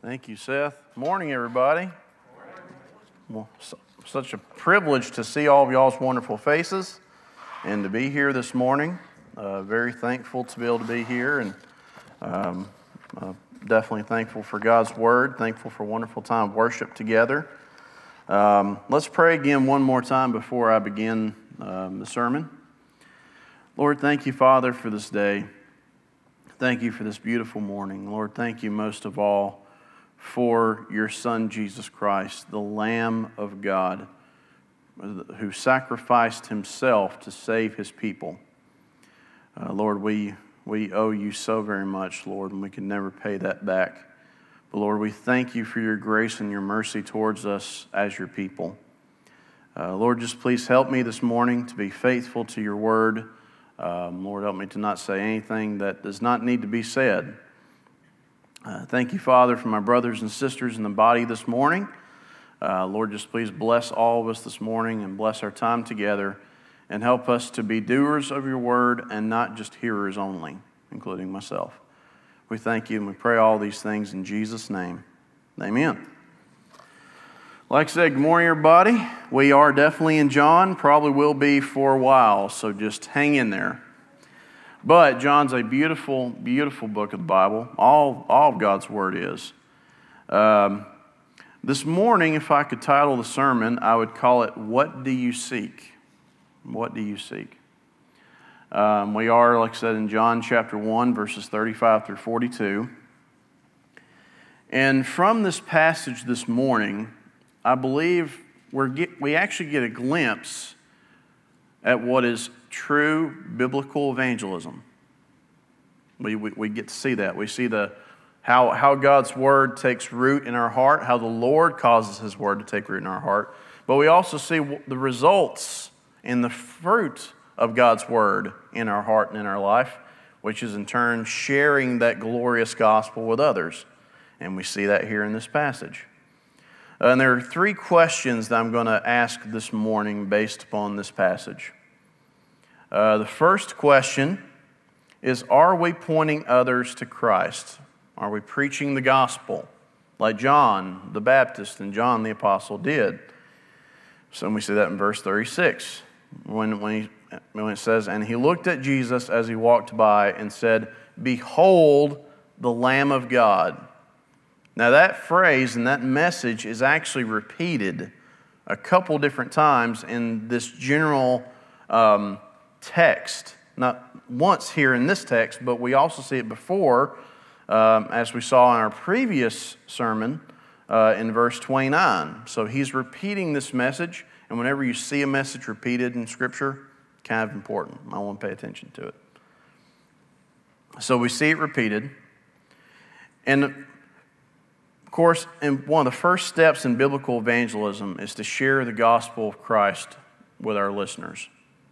Thank you, Seth. Morning, everybody. Well, such a privilege to see all of y'all's wonderful faces and to be here this morning. Very thankful to be able to be here, and definitely thankful for God's Word, thankful for a wonderful time of worship together. Let's pray again one more time before I begin the sermon. Lord, thank you, Father, for this day. Thank you for this beautiful morning. Lord, thank you most of all for your Son, Jesus Christ, the Lamb of God, who sacrificed himself to save his people. Lord, we owe you so very much, Lord, and we can never pay that back. But Lord, we thank you for your grace and your mercy towards us as your people. Lord, just please help me this morning to be faithful to your word. Lord, help me to not say anything that does not need to be said. Thank you, Father, for my brothers and sisters in the body this morning. Lord, just please bless all of us this morning and bless our time together and help us to be doers of your word and not just hearers only, including myself. We thank you and we pray all these things in Jesus' name. Amen. Like I said, good morning, everybody. We are definitely in John, probably will be for a while, so just hang in there. But John's a beautiful, beautiful book of the Bible. All of God's Word is. This morning, if I could title the sermon, I would call it, What Do You Seek? What do you seek? We are, like I said, in John chapter 1, verses 35 through 42. And from this passage this morning, I believe we actually get a glimpse at what is true biblical evangelism. We get to see that. We see how God's Word takes root in our heart, how the Lord causes His Word to take root in our heart. But we also see the results and the fruit of God's Word in our heart and in our life, which is in turn sharing that glorious gospel with others. And we see that here in this passage. And there are three questions that I'm going to ask this morning based upon this passage. The first question is, are we pointing others to Christ? Are we preaching the gospel like John the Baptist and John the Apostle did? So we see that in verse 36, when it says, "And he looked at Jesus as he walked by and said, 'Behold, the Lamb of God.'" Now that phrase and that message is actually repeated a couple different times in this general text. Not once here in this text, but we also see it before, as we saw in our previous sermon in verse 29. So he's repeating this message, and whenever you see a message repeated in Scripture, kind of important. I want to pay attention to it. So we see it repeated. And of course, one of the first steps in biblical evangelism is to share the gospel of Christ with our listeners,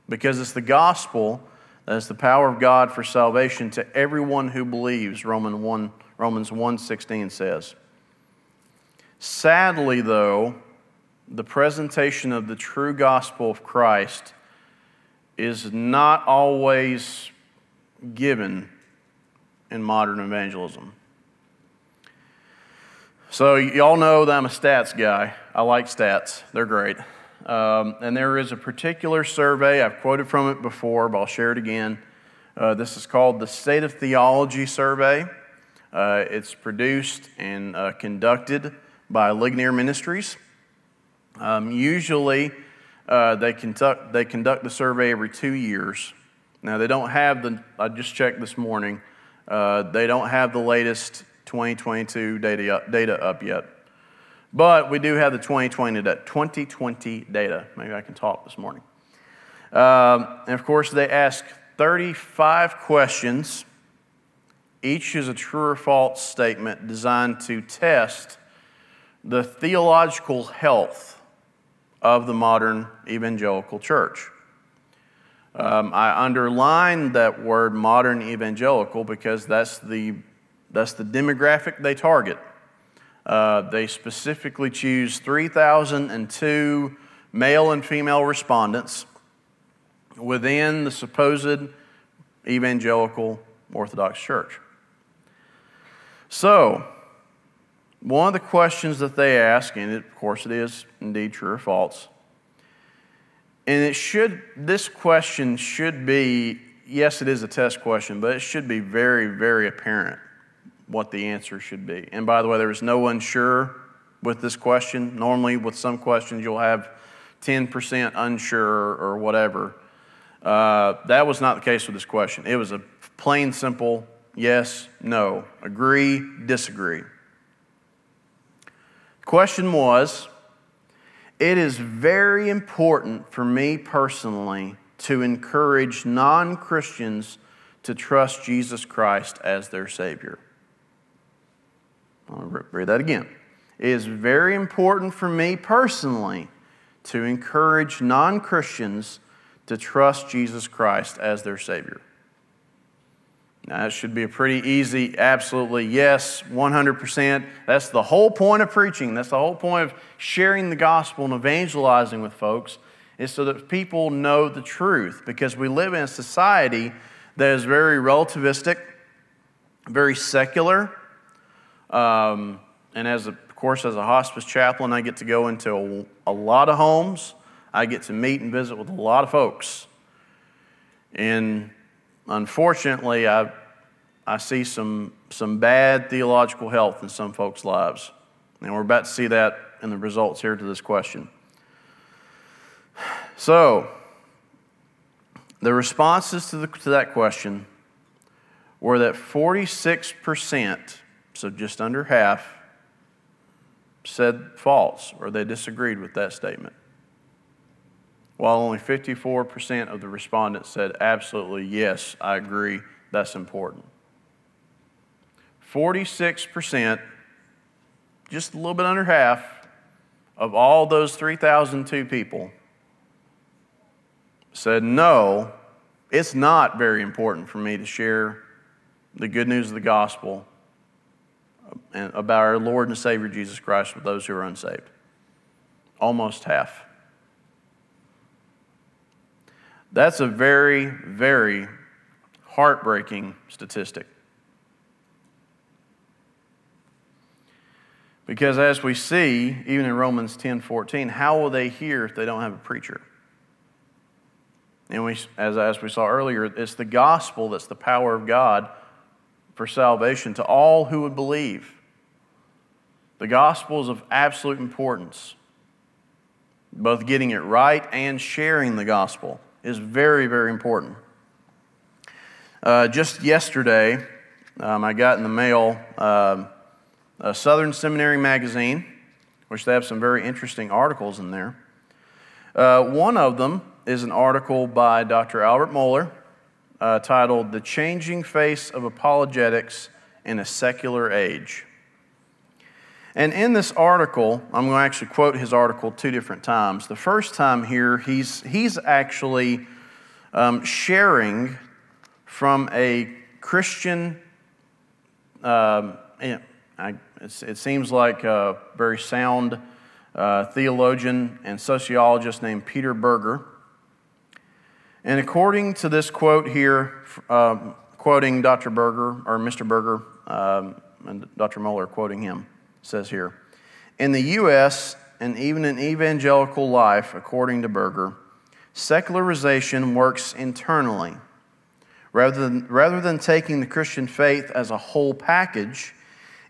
because it's the gospel that is the power of God for salvation to everyone who believes, Romans 1:16 says. Sadly, though, the presentation of the true gospel of Christ is not always given in modern evangelism. So y'all know that I'm a stats guy. I like stats. They're great. And there is a particular survey, I've quoted from it before, but I'll share it again. This is called the State of Theology Survey. It's produced and conducted by Lignier Ministries. Usually, they conduct the survey every 2 years. Now, they don't have I just checked this morning, they don't have the latest 2022 data up yet. But we do have the 2020 data. Maybe I can talk this morning. And of course, they ask 35 questions. Each is a true or false statement designed to test the theological health of the modern evangelical church. I underline that word modern evangelical because that's the demographic they target. They specifically choose 3,002 male and female respondents within the supposed evangelical Orthodox Church. So, one of the questions that they ask, and of course it is indeed true or false, and this question should be, yes, it is a test question, but it should be very, very apparent what the answer should be. And by the way, there is no unsure with this question. Normally with some questions you'll have 10% unsure or whatever. That was not the case with this question. It was a plain, simple yes, no, agree, disagree. The question was, it is very important for me personally to encourage non-Christians to trust Jesus Christ as their Savior. I'll read that again. It is very important for me personally to encourage non-Christians to trust Jesus Christ as their Savior. Now, that should be a pretty easy, absolutely yes, 100%. That's the whole point of preaching. That's the whole point of sharing the gospel and evangelizing with folks, is so that people know the truth, because we live in a society that is very relativistic, very secular, and as a hospice chaplain, I get to go into a lot of homes. I get to meet and visit with a lot of folks. And unfortunately, I see some bad theological health in some folks' lives. And we're about to see that in the results here to this question. So, the responses to that question were that 46%, so just under half, said false, or they disagreed with that statement, while only 54% of the respondents said absolutely yes, I agree, that's important. 46%, just a little bit under half, of all those 3,002 people said no, it's not very important for me to share the good news of the gospel and about our Lord and Savior Jesus Christ with those who are unsaved. Almost half. That's a very, very heartbreaking statistic. Because as we see, even in Romans 10:14, how will they hear if they don't have a preacher? And as we saw earlier, it's the gospel that's the power of God for salvation to all who would believe. The gospel is of absolute importance. Both getting it right and sharing the gospel is very, very important. Just yesterday, I got in the mail a Southern Seminary magazine, which they have some very interesting articles in there. One of them is an article by Dr. Albert Mohler, titled The Changing Face of Apologetics in a Secular Age. And in this article, I'm going to actually quote his article two different times. The first time here, he's actually sharing from a Christian, it seems like a very sound theologian and sociologist named Peter Berger. And according to this quote here, quoting Dr. Berger, or Mr. Berger, and Dr. Mohler quoting him, says here, in the U.S. and even in evangelical life, according to Berger, secularization works internally. Rather than taking the Christian faith as a whole package,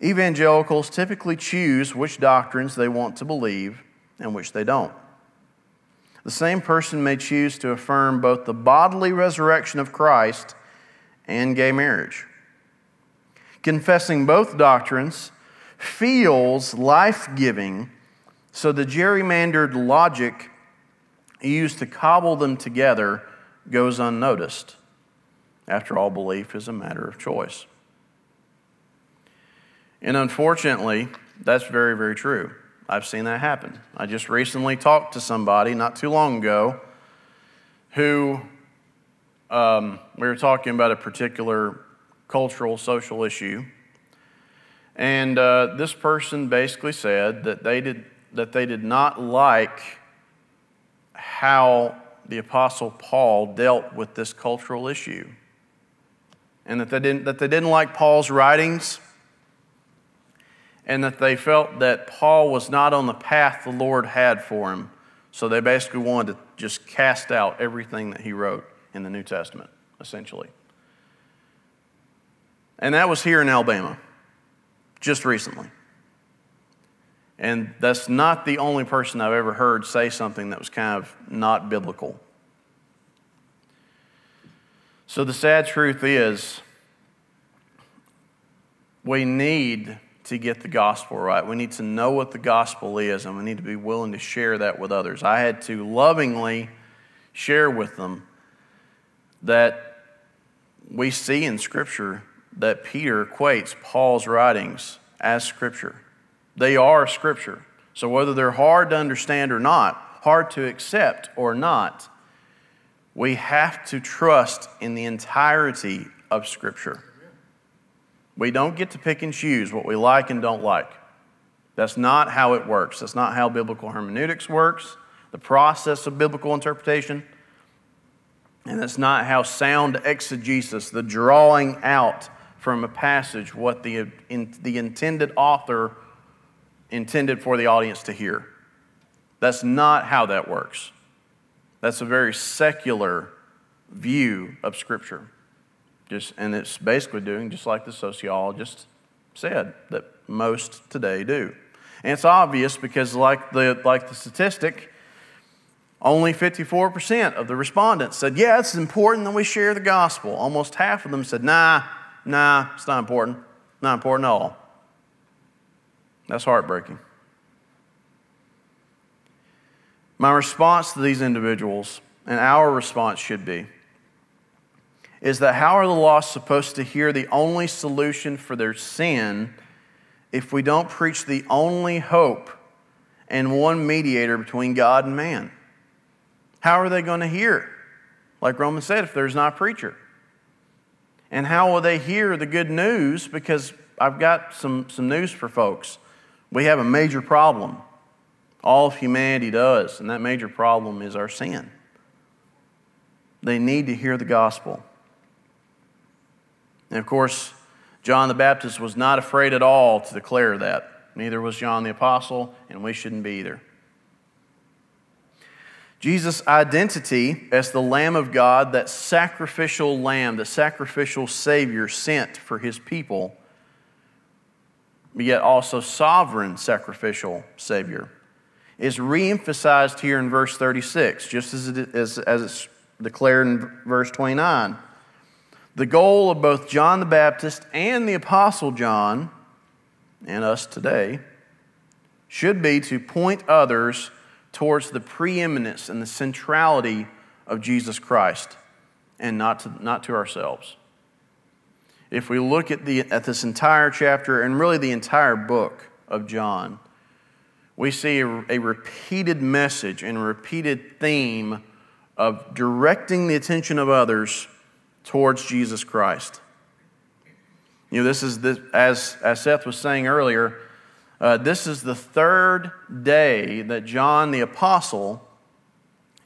evangelicals typically choose which doctrines they want to believe and which they don't. The same person may choose to affirm both the bodily resurrection of Christ and gay marriage. Confessing both doctrines feels life-giving, so the gerrymandered logic used to cobble them together goes unnoticed. After all, belief is a matter of choice. And unfortunately, that's very, very true. I've seen that happen. I just recently talked to somebody not too long ago who we were talking about a particular cultural, social issue, and this person basically said that they did not like how the Apostle Paul dealt with this cultural issue, and that they didn't like Paul's writings. and that they felt that Paul was not on the path the Lord had for him. So they basically wanted to just cast out everything that he wrote in the New Testament, essentially. And that was here in Alabama, just recently. And that's not the only person I've ever heard say something that was kind of not biblical. So the sad truth is, we need to get the gospel right. We need to know what the gospel is, and we need to be willing to share that with others. I had to lovingly share with them that we see in Scripture that Peter equates Paul's writings as Scripture. They are Scripture. So whether they're hard to understand or not, hard to accept or not, we have to trust in the entirety of Scripture. We don't get to pick and choose what we like and don't like. That's not how it works. That's not how biblical hermeneutics works, the process of biblical interpretation. And that's not how sound exegesis, the drawing out from a passage what the intended author intended for the audience to hear. That's not how that works. That's a very secular view of Scripture. And it's basically doing just like the sociologist said that most today do. And it's obvious because like the statistic, only 54% of the respondents said, yeah, it's important that we share the gospel. Almost half of them said, nah, it's not important. Not important at all. That's heartbreaking. My response to these individuals, and our response should be, is that how are the lost supposed to hear the only solution for their sin if we don't preach the only hope and one mediator between God and man? How are they going to hear? Like Romans said, if there's not a preacher. And how will they hear the good news? Because I've got some news for folks. We have a major problem. All of humanity does, and that major problem is our sin. They need to hear the gospel. And of course, John the Baptist was not afraid at all to declare that. Neither was John the Apostle, and we shouldn't be either. Jesus' identity as the Lamb of God, that sacrificial lamb, the sacrificial Savior sent for his people, but yet also sovereign sacrificial Savior, is reemphasized here in verse 36, just as it's declared in verse 29. The goal of both John the Baptist and the Apostle John, and us today, should be to point others towards the preeminence and the centrality of Jesus Christ, and not to ourselves. If we look at this entire chapter, and really the entire book of John, we see a repeated message and a repeated theme of directing the attention of others towards Jesus Christ. You know, this is as Seth was saying earlier. This is the third day that John the Apostle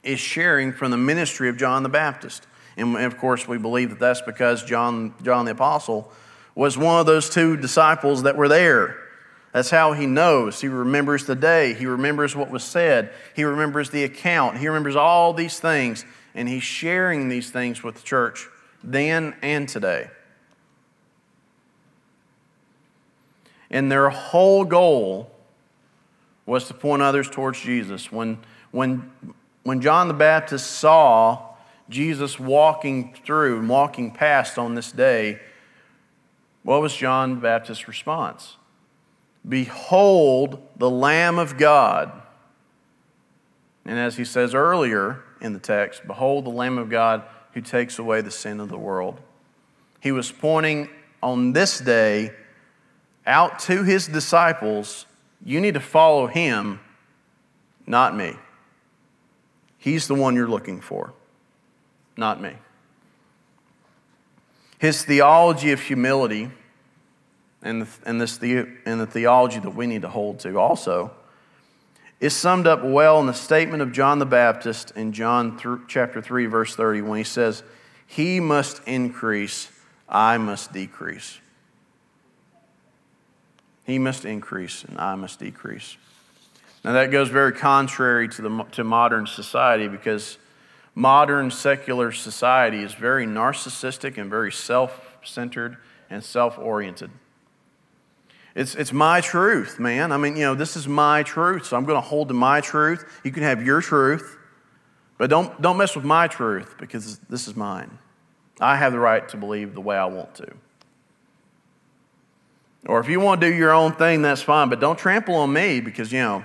is sharing from the ministry of John the Baptist, and of course we believe that that's because John the Apostle was one of those two disciples that were there. That's how he knows. He remembers the day. He remembers what was said. He remembers the account. He remembers all these things, and he's sharing these things with the church then and today. And their whole goal was to point others towards Jesus. When John the Baptist saw Jesus walking through and walking past on this day, what was John the Baptist's response? Behold the Lamb of God. And as he says earlier in the text, behold the Lamb of God who takes away the sin of the world. He was pointing on this day out to his disciples, you need to follow him, not me. He's the one you're looking for, not me. His theology of humility, and the theology that we need to hold to also, is summed up well in the statement of John the Baptist in John chapter 3, verse 30, when he says, he must increase, I must decrease. He must increase and I must decrease. Now that goes very contrary to modern society, because modern secular society is very narcissistic and very self-centered and self-oriented. It's my truth, man. I mean, you know, this is my truth, so I'm going to hold to my truth. You can have your truth, but don't mess with my truth, because this is mine. I have the right to believe the way I want to. Or if you want to do your own thing, that's fine, but don't trample on me, because, you know,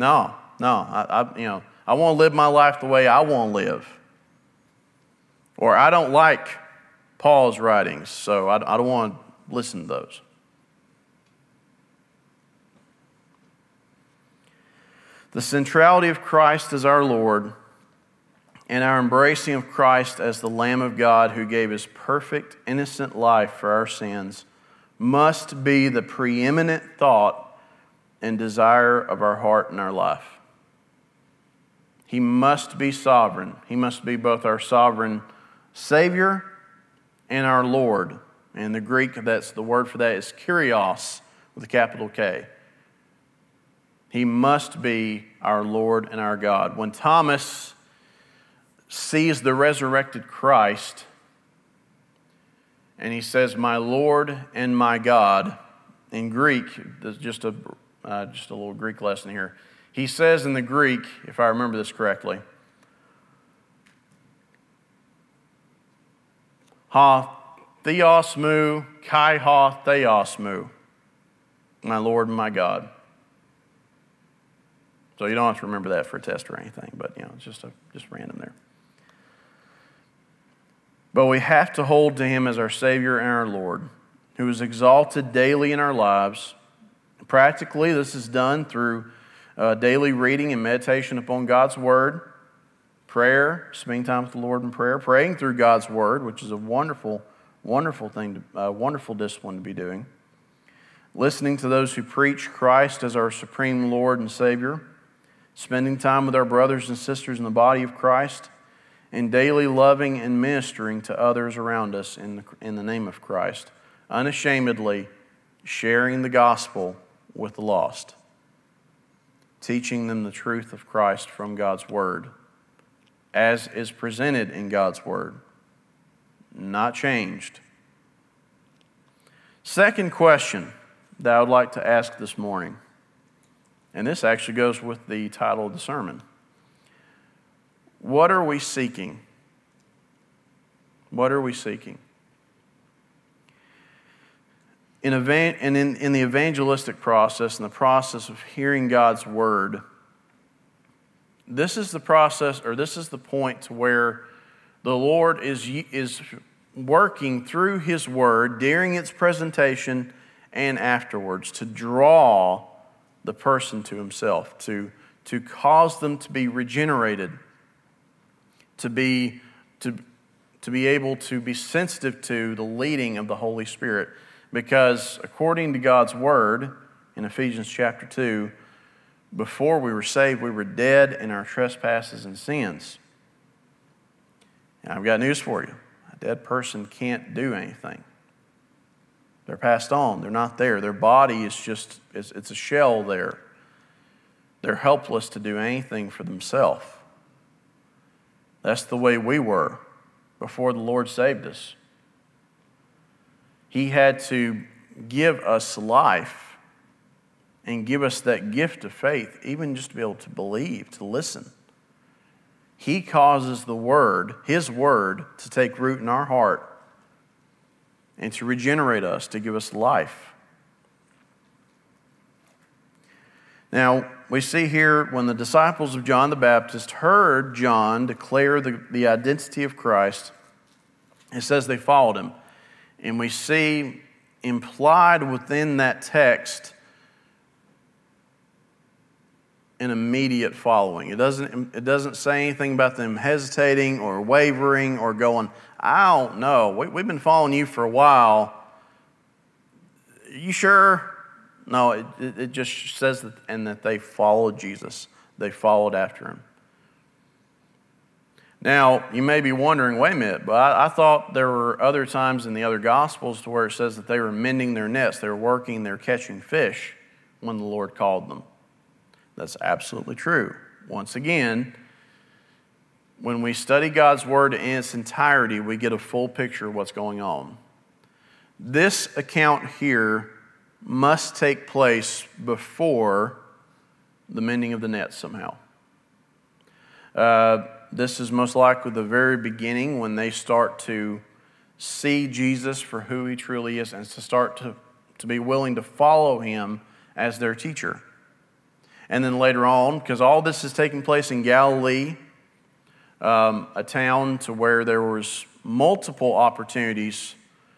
I want to live my life the way I want to live. Or I don't like Paul's writings, so I don't want to listen to those. The centrality of Christ as our Lord and our embracing of Christ as the Lamb of God who gave his perfect, innocent life for our sins must be the preeminent thought and desire of our heart and our life. He must be sovereign. He must be both our sovereign Savior and our Lord. In the Greek, that's the word for that is Kyrios with a capital K. He must be our Lord and our God. When Thomas sees the resurrected Christ and he says, "My Lord and my God," in Greek, just a little Greek lesson here. He says in the Greek, if I remember this correctly, ha theosmu, kai ha theosmu, my Lord and my God. So you don't have to remember that for a test or anything, but you know, it's just random there. But we have to hold to him as our Savior and our Lord, who is exalted daily in our lives. Practically, this is done through daily reading and meditation upon God's Word, prayer, spending time with the Lord in prayer, praying through God's Word, which is a wonderful, wonderful thing, wonderful discipline to be doing. Listening to those who preach Christ as our supreme Lord and Savior, spending time with our brothers and sisters in the body of Christ, and daily loving and ministering to others around us in the name of Christ, unashamedly sharing the gospel with the lost, teaching them the truth of Christ from God's Word, as is presented in God's Word, not changed. Second question that I would like to ask this morning, and this actually goes with the title of the sermon. What are we seeking? What are we seeking? In the evangelistic process, in the process of hearing God's word, this is the process, or this is the point to where the Lord is working through his word during its presentation and afterwards to draw the person to himself, to cause them to be regenerated, to be able to be sensitive to the leading of the Holy Spirit. Because according to God's word in Ephesians chapter 2, before we were saved, we were dead in our trespasses and sins. And I've got news for you. A dead person can't do anything. They're passed on. They're not there. Their body is just, it's a shell there. They're helpless to do anything for themselves. That's the way we were before the Lord saved us. He had to give us life and give us that gift of faith, even just to be able to believe, to listen. He causes the word, his word, to take root in our heart and to regenerate us, to give us life. Now, we see here when the disciples of John the Baptist heard John declare the identity of Christ, it says they followed him. And we see implied within that text an immediate following. It doesn't say anything about them hesitating or wavering or going, I don't know, we've been following you for a while. You sure? No, it just says that, and that they followed Jesus. They followed after him. Now, you may be wondering, wait a minute, but I thought there were other times in the other Gospels to where it says that they were mending their nets, they were working, they were catching fish when the Lord called them. That's absolutely true. Once again, when we study God's Word in its entirety, we get a full picture of what's going on. This account here must take place before the mending of the nets somehow. This is most likely the very beginning when they start to see Jesus for who he truly is and to start to be willing to follow him as their teacher. And then later on, because all this is taking place in Galilee, a town to where there was multiple opportunities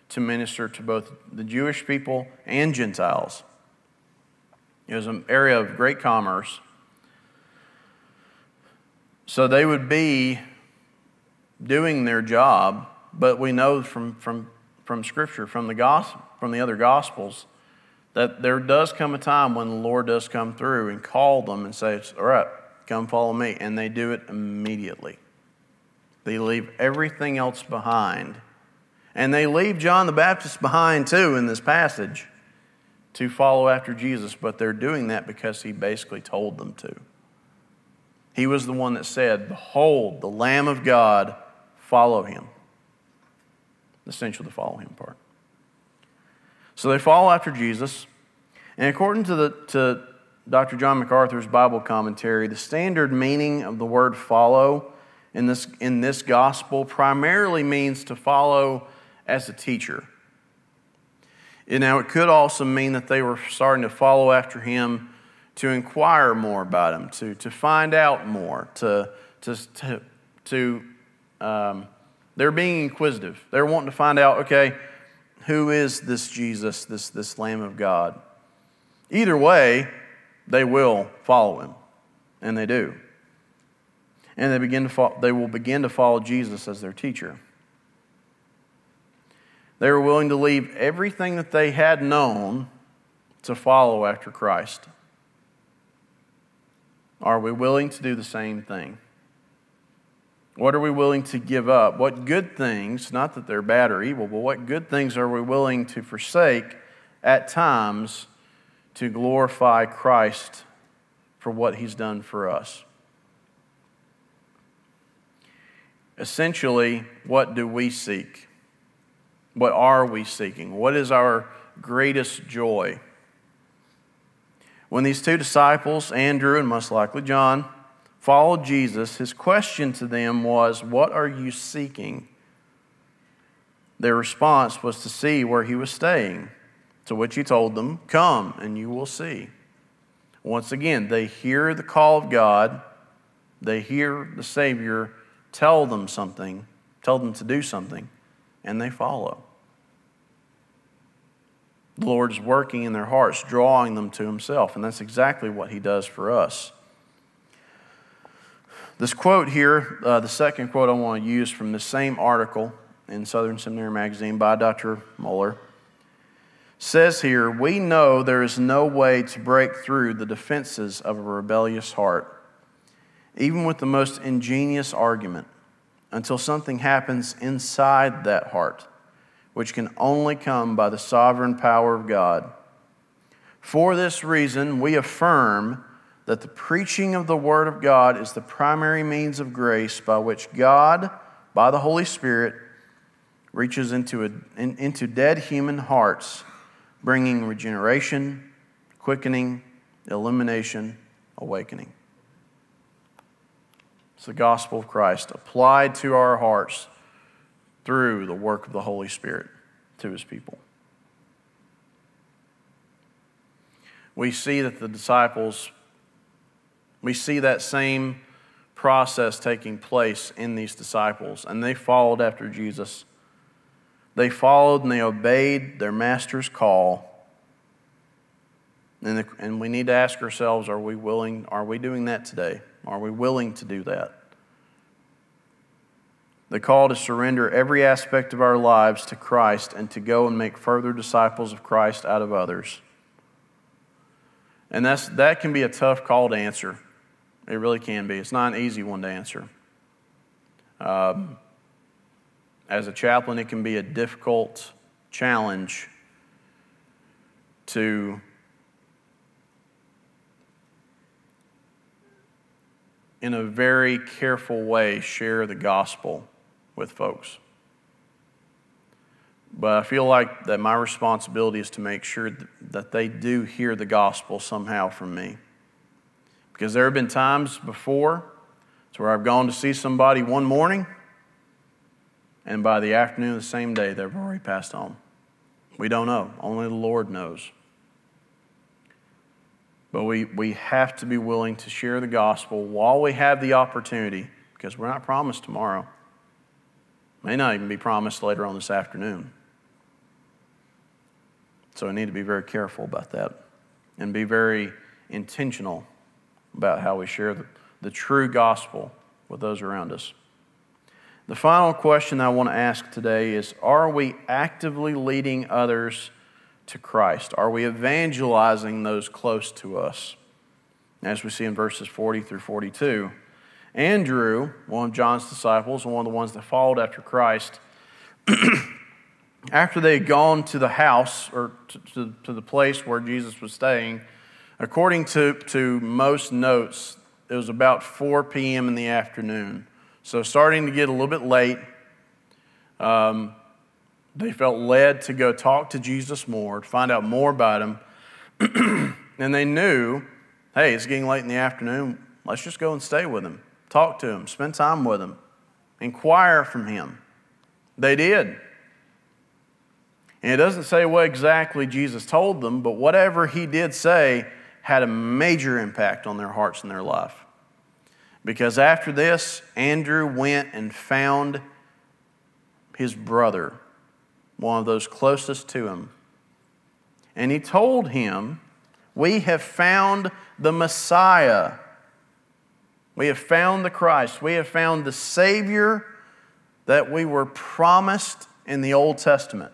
to minister to both the Jewish people and Gentiles. It was an area of great commerce. So they would be doing their job, but we know from Scripture, from the gospel, from the other Gospels, that there does come a time when the Lord does come through and call them and say, all right, come follow me. And they do it immediately. They leave everything else behind. And they leave John the Baptist behind too in this passage to follow after Jesus, but they're doing that because he basically told them to. He was the one that said, behold, the Lamb of God, follow him. Essential to follow him part. So they follow after Jesus. And according to Dr. John MacArthur's Bible commentary, the standard meaning of the word follow in this gospel primarily means to follow as a teacher. And now it could also mean that they were starting to follow after him to inquire more about him, to find out more, they're being inquisitive. They're wanting to find out, okay, who is this Jesus, this Lamb of God? Either way, they will follow him, and they do. And they will begin to follow Jesus as their teacher. They were willing to leave everything that they had known to follow after Christ. Are we willing to do the same thing? What are we willing to give up? What good things, not that they're bad or evil, but what good things are we willing to forsake at times to glorify Christ for what he's done for us? Essentially, what do we seek? What are we seeking? What is our greatest joy? When these two disciples, Andrew and most likely John, followed Jesus, his question to them was, what are you seeking? Their response was to see where he was staying, to which he told them, come and you will see. Once again, they hear the call of God. They hear the Savior tell them to do something, and they follow. The Lord is working in their hearts, drawing them to himself, and that's exactly what he does for us. This quote here, the second quote I want to use from the same article in Southern Seminary Magazine by Dr. Mohler, says here, we know there is no way to break through the defenses of a rebellious heart, even with the most ingenious argument, until something happens inside that heart, which can only come by the sovereign power of God. For this reason, we affirm that the preaching of the Word of God is the primary means of grace by which God, by the Holy Spirit, reaches into dead human hearts, bringing regeneration, quickening, illumination, awakening. It's the gospel of Christ applied to our hearts through the work of the Holy Spirit to his people. We see that same process taking place in these disciples, and they followed after Jesus. They followed and they obeyed their master's call. And we need to ask ourselves, are we willing? Are we doing that today? Are we willing to do that? The call to surrender every aspect of our lives to Christ and to go and make further disciples of Christ out of others. And that can be a tough call to answer. It really can be. It's not an easy one to answer. As a chaplain, it can be a difficult challenge to in a very careful way share the gospel with folks. But I feel like that my responsibility is to make sure that they do hear the gospel somehow from me. Because there have been times before to where I've gone to see somebody one morning, and by the afternoon of the same day, they've already passed on. We don't know. Only the Lord knows. But we have to be willing to share the gospel while we have the opportunity, because we're not promised tomorrow. May not even be promised later on this afternoon. So I need to be very careful about that and be very intentional about how we share the true gospel with those around us. The final question I want to ask today is, are we actively leading others to Christ? Are we evangelizing those close to us? As we see in verses 40 through 42, Andrew, one of John's disciples, and one of the ones that followed after Christ, after they had gone to the house or to the place where Jesus was staying, according to most notes, it was about 4 p.m. in the afternoon. So starting to get a little bit late, they felt led to go talk to Jesus more, to find out more about him. And they knew, hey, it's getting late in the afternoon. Let's just go and stay with him, talk to him, spend time with him, inquire from him. They did. And it doesn't say what exactly Jesus told them, but whatever he did say had a major impact on their hearts and their life. Because after this, Andrew went and found his brother, one of those closest to him. And he told him, we have found the Messiah. We have found the Christ. We have found the Savior that we were promised in the Old Testament.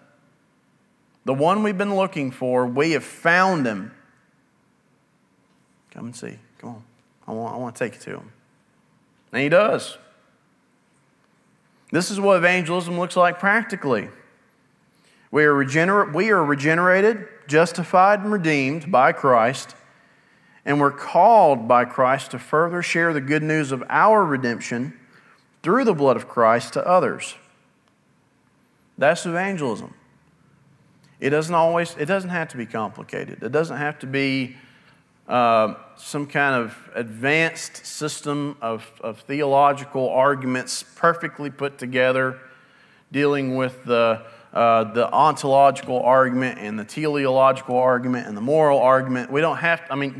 The one we've been looking for, we have found him. Come and see. Come on. I want to take you to him. And he does. This is what evangelism looks like practically. We are regenerated, justified, and redeemed by Christ, and we're called by Christ to further share the good news of our redemption through the blood of Christ to others. That's evangelism. It doesn't have to be complicated. It doesn't have to be some kind of advanced system of theological arguments perfectly put together, dealing with the ontological argument and the teleological argument and the moral argument.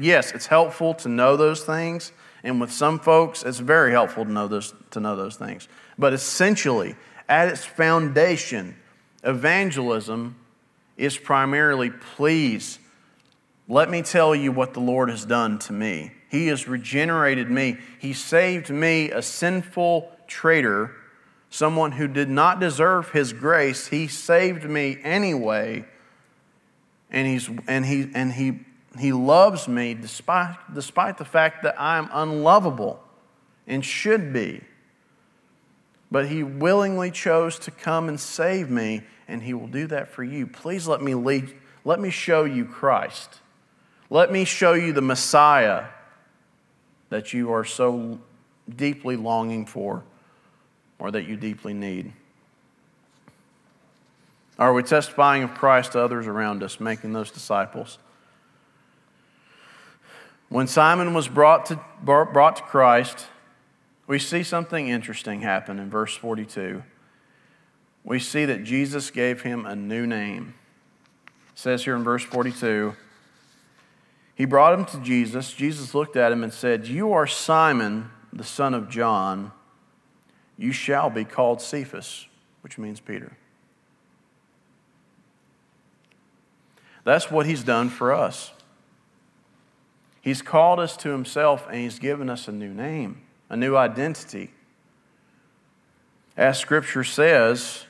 Yes, it's helpful to know those things, and with some folks, it's very helpful to know those things. But essentially, at its foundation, evangelism is primarily, please, let me tell you what the Lord has done to me. He has regenerated me. He saved me, a sinful traitor, someone who did not deserve his grace. He saved me anyway, and he loves me despite the fact that I am unlovable and should be. But he willingly chose to come and save me, and he will do that for you. Please let me lead. Let me show you Christ. Let me show you the Messiah that you are so deeply longing for, or that you deeply need. Are we testifying of Christ to others around us, making those disciples? When Simon was brought to Christ, we see something interesting happen in verse 42. We see that Jesus gave him a new name. It says here in verse 42, he brought him to Jesus. Jesus looked at him and said, you are Simon, the son of John. You shall be called Cephas, which means Peter. That's what he's done for us. He's called us to himself, and he's given us a new name, a new identity. As Scripture says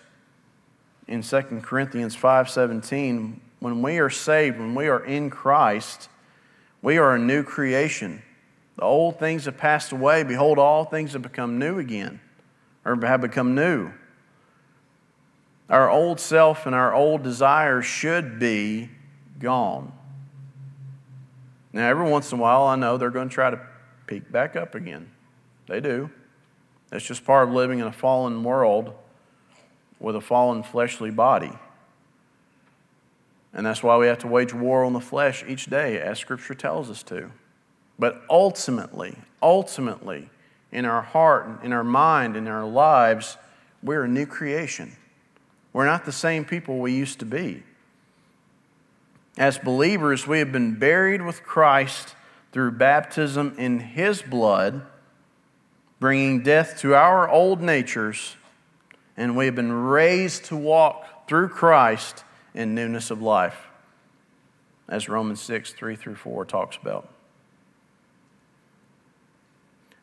in 2 Corinthians 5:17, when we are saved, when we are in Christ, we are a new creation. The old things have passed away. Behold, all things have become new again. or have become new. Our old self and our old desires should be gone. Now, every once in a while, I know they're going to try to peek back up again. They do. That's just part of living in a fallen world with a fallen fleshly body. And that's why we have to wage war on the flesh each day, as Scripture tells us to. But ultimately, in our heart, in our mind, in our lives, we're a new creation. We're not the same people we used to be. As believers, we have been buried with Christ through baptism in His blood, bringing death to our old natures, and we have been raised to walk through Christ in newness of life, as Romans 6:3-4 talks about.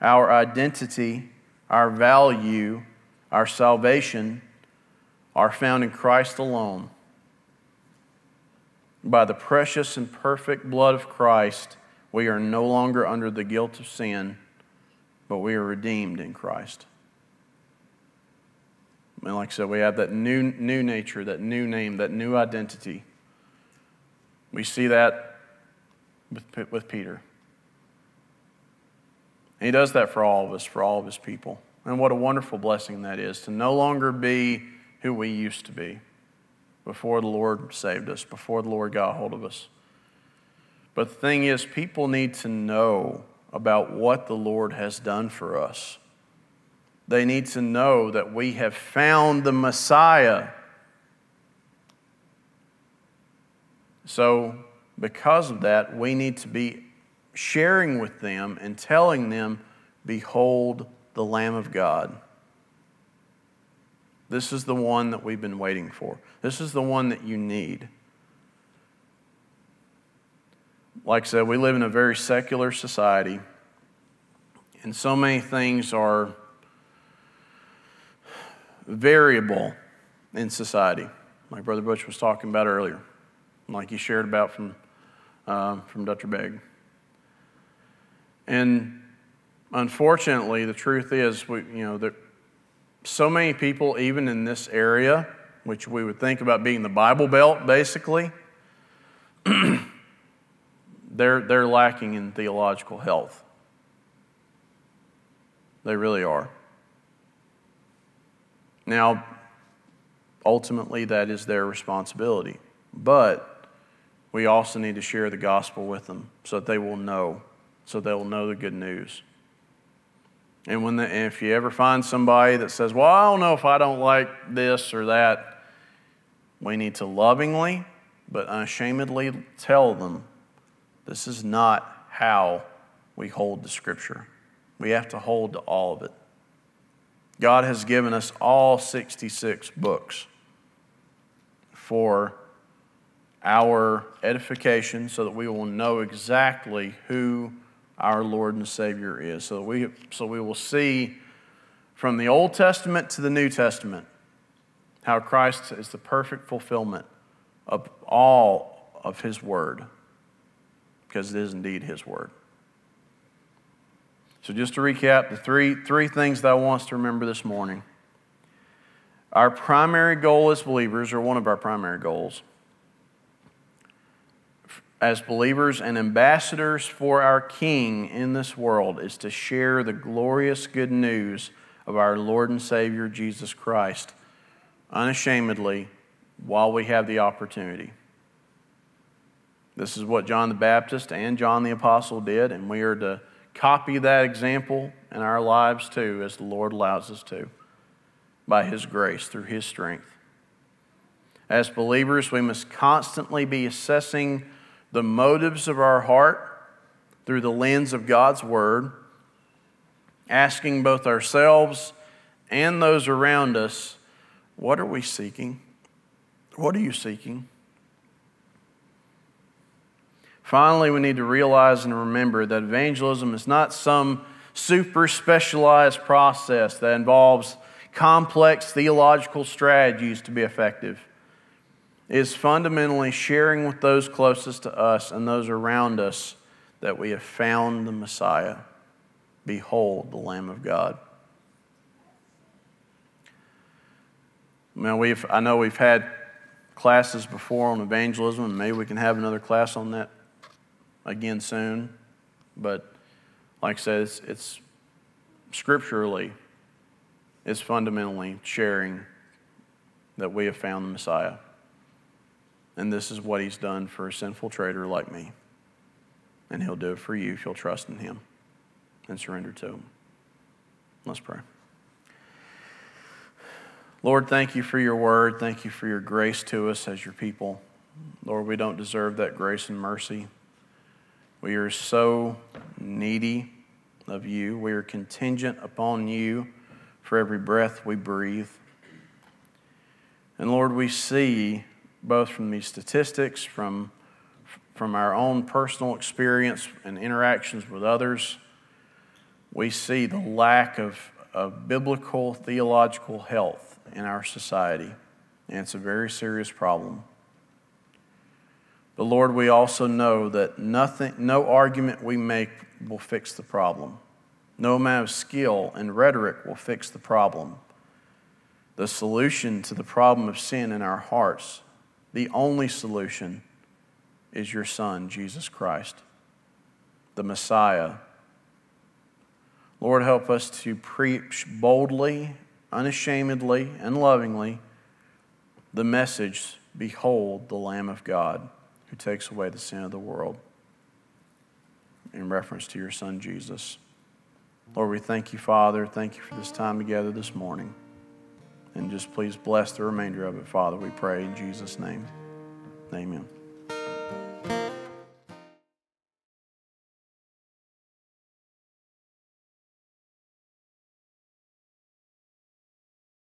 Our identity, our value, our salvation are found in Christ alone. By the precious and perfect blood of Christ, we are no longer under the guilt of sin, but we are redeemed in Christ. And like I said, we have that new nature, that new name, that new identity. We see that with Peter. And He does that for all of us, for all of His people. And what a wonderful blessing that is, to no longer be who we used to be before the Lord saved us, before the Lord got a hold of us. But the thing is, people need to know about what the Lord has done for us. They need to know that we have found the Messiah. So, because of that, we need to be sharing with them and telling them, "Behold the Lamb of God. This is the one that we've been waiting for. This is the one that you need." Like I said, we live in a very secular society, and so many things are variable in society, like Brother Butch was talking about earlier, like he shared about from Dr. Begg. And unfortunately, the truth is, that so many people, even in this area, which we would think about being the Bible Belt, basically, they're lacking in theological health. They really are. Now, ultimately, that is their responsibility. But we also need to share the gospel with them so that they will know, the good news. And if you ever find somebody that says, "Well, I don't know if I don't like this or that," we need to lovingly but unashamedly tell them, this is not how we hold the Scripture. We have to hold to all of it. God has given us all 66 books for our edification so that we will know exactly who our Lord and Savior is. So we will see from the Old Testament to the New Testament how Christ is the perfect fulfillment of all of His Word, because it is indeed His Word. So just to recap, the three things that I want us to remember this morning. Our primary goal as believers, or one of our primary goals, as believers and ambassadors for our King in this world, is to share the glorious good news of our Lord and Savior Jesus Christ unashamedly while we have the opportunity. This is what John the Baptist and John the Apostle did, and we are to copy that example in our lives too, as the Lord allows us to, by His grace, through His strength. As believers, we must constantly be assessing the motives of our heart through the lens of God's Word, asking both ourselves and those around us, what are we seeking? What are you seeking? Finally, we need to realize and remember that evangelism is not some super specialized process that involves complex theological strategies to be effective. It is fundamentally sharing with those closest to us and those around us that we have found the Messiah. Behold the Lamb of God. I know we've had classes before on evangelism, and maybe we can have another class on that again soon. But like I said, it's scripturally, it's fundamentally sharing that we have found the Messiah. And this is what he's done for a sinful traitor like me. And he'll do it for you if you'll trust in him and surrender to him. Let's pray. Lord, thank you for your word. Thank you for your grace to us as your people. Lord, we don't deserve that grace and mercy. We are so needy of you. We are contingent upon you for every breath we breathe. And Lord, we see both from these statistics, from our own personal experience and interactions with others, we see the lack of biblical theological health in our society, and it's a very serious problem. But Lord, we also know that no argument we make will fix the problem. No amount of skill and rhetoric will fix the problem. The solution to the problem of sin in our hearts, the only solution, is your Son, Jesus Christ, the Messiah. Lord, help us to preach boldly, unashamedly, and lovingly the message, behold the Lamb of God who takes away the sin of the world, in reference to your Son, Jesus. Lord, we thank you, Father. Thank you for this time together this morning. And just please bless the remainder of it, Father, we pray in Jesus' name. Amen.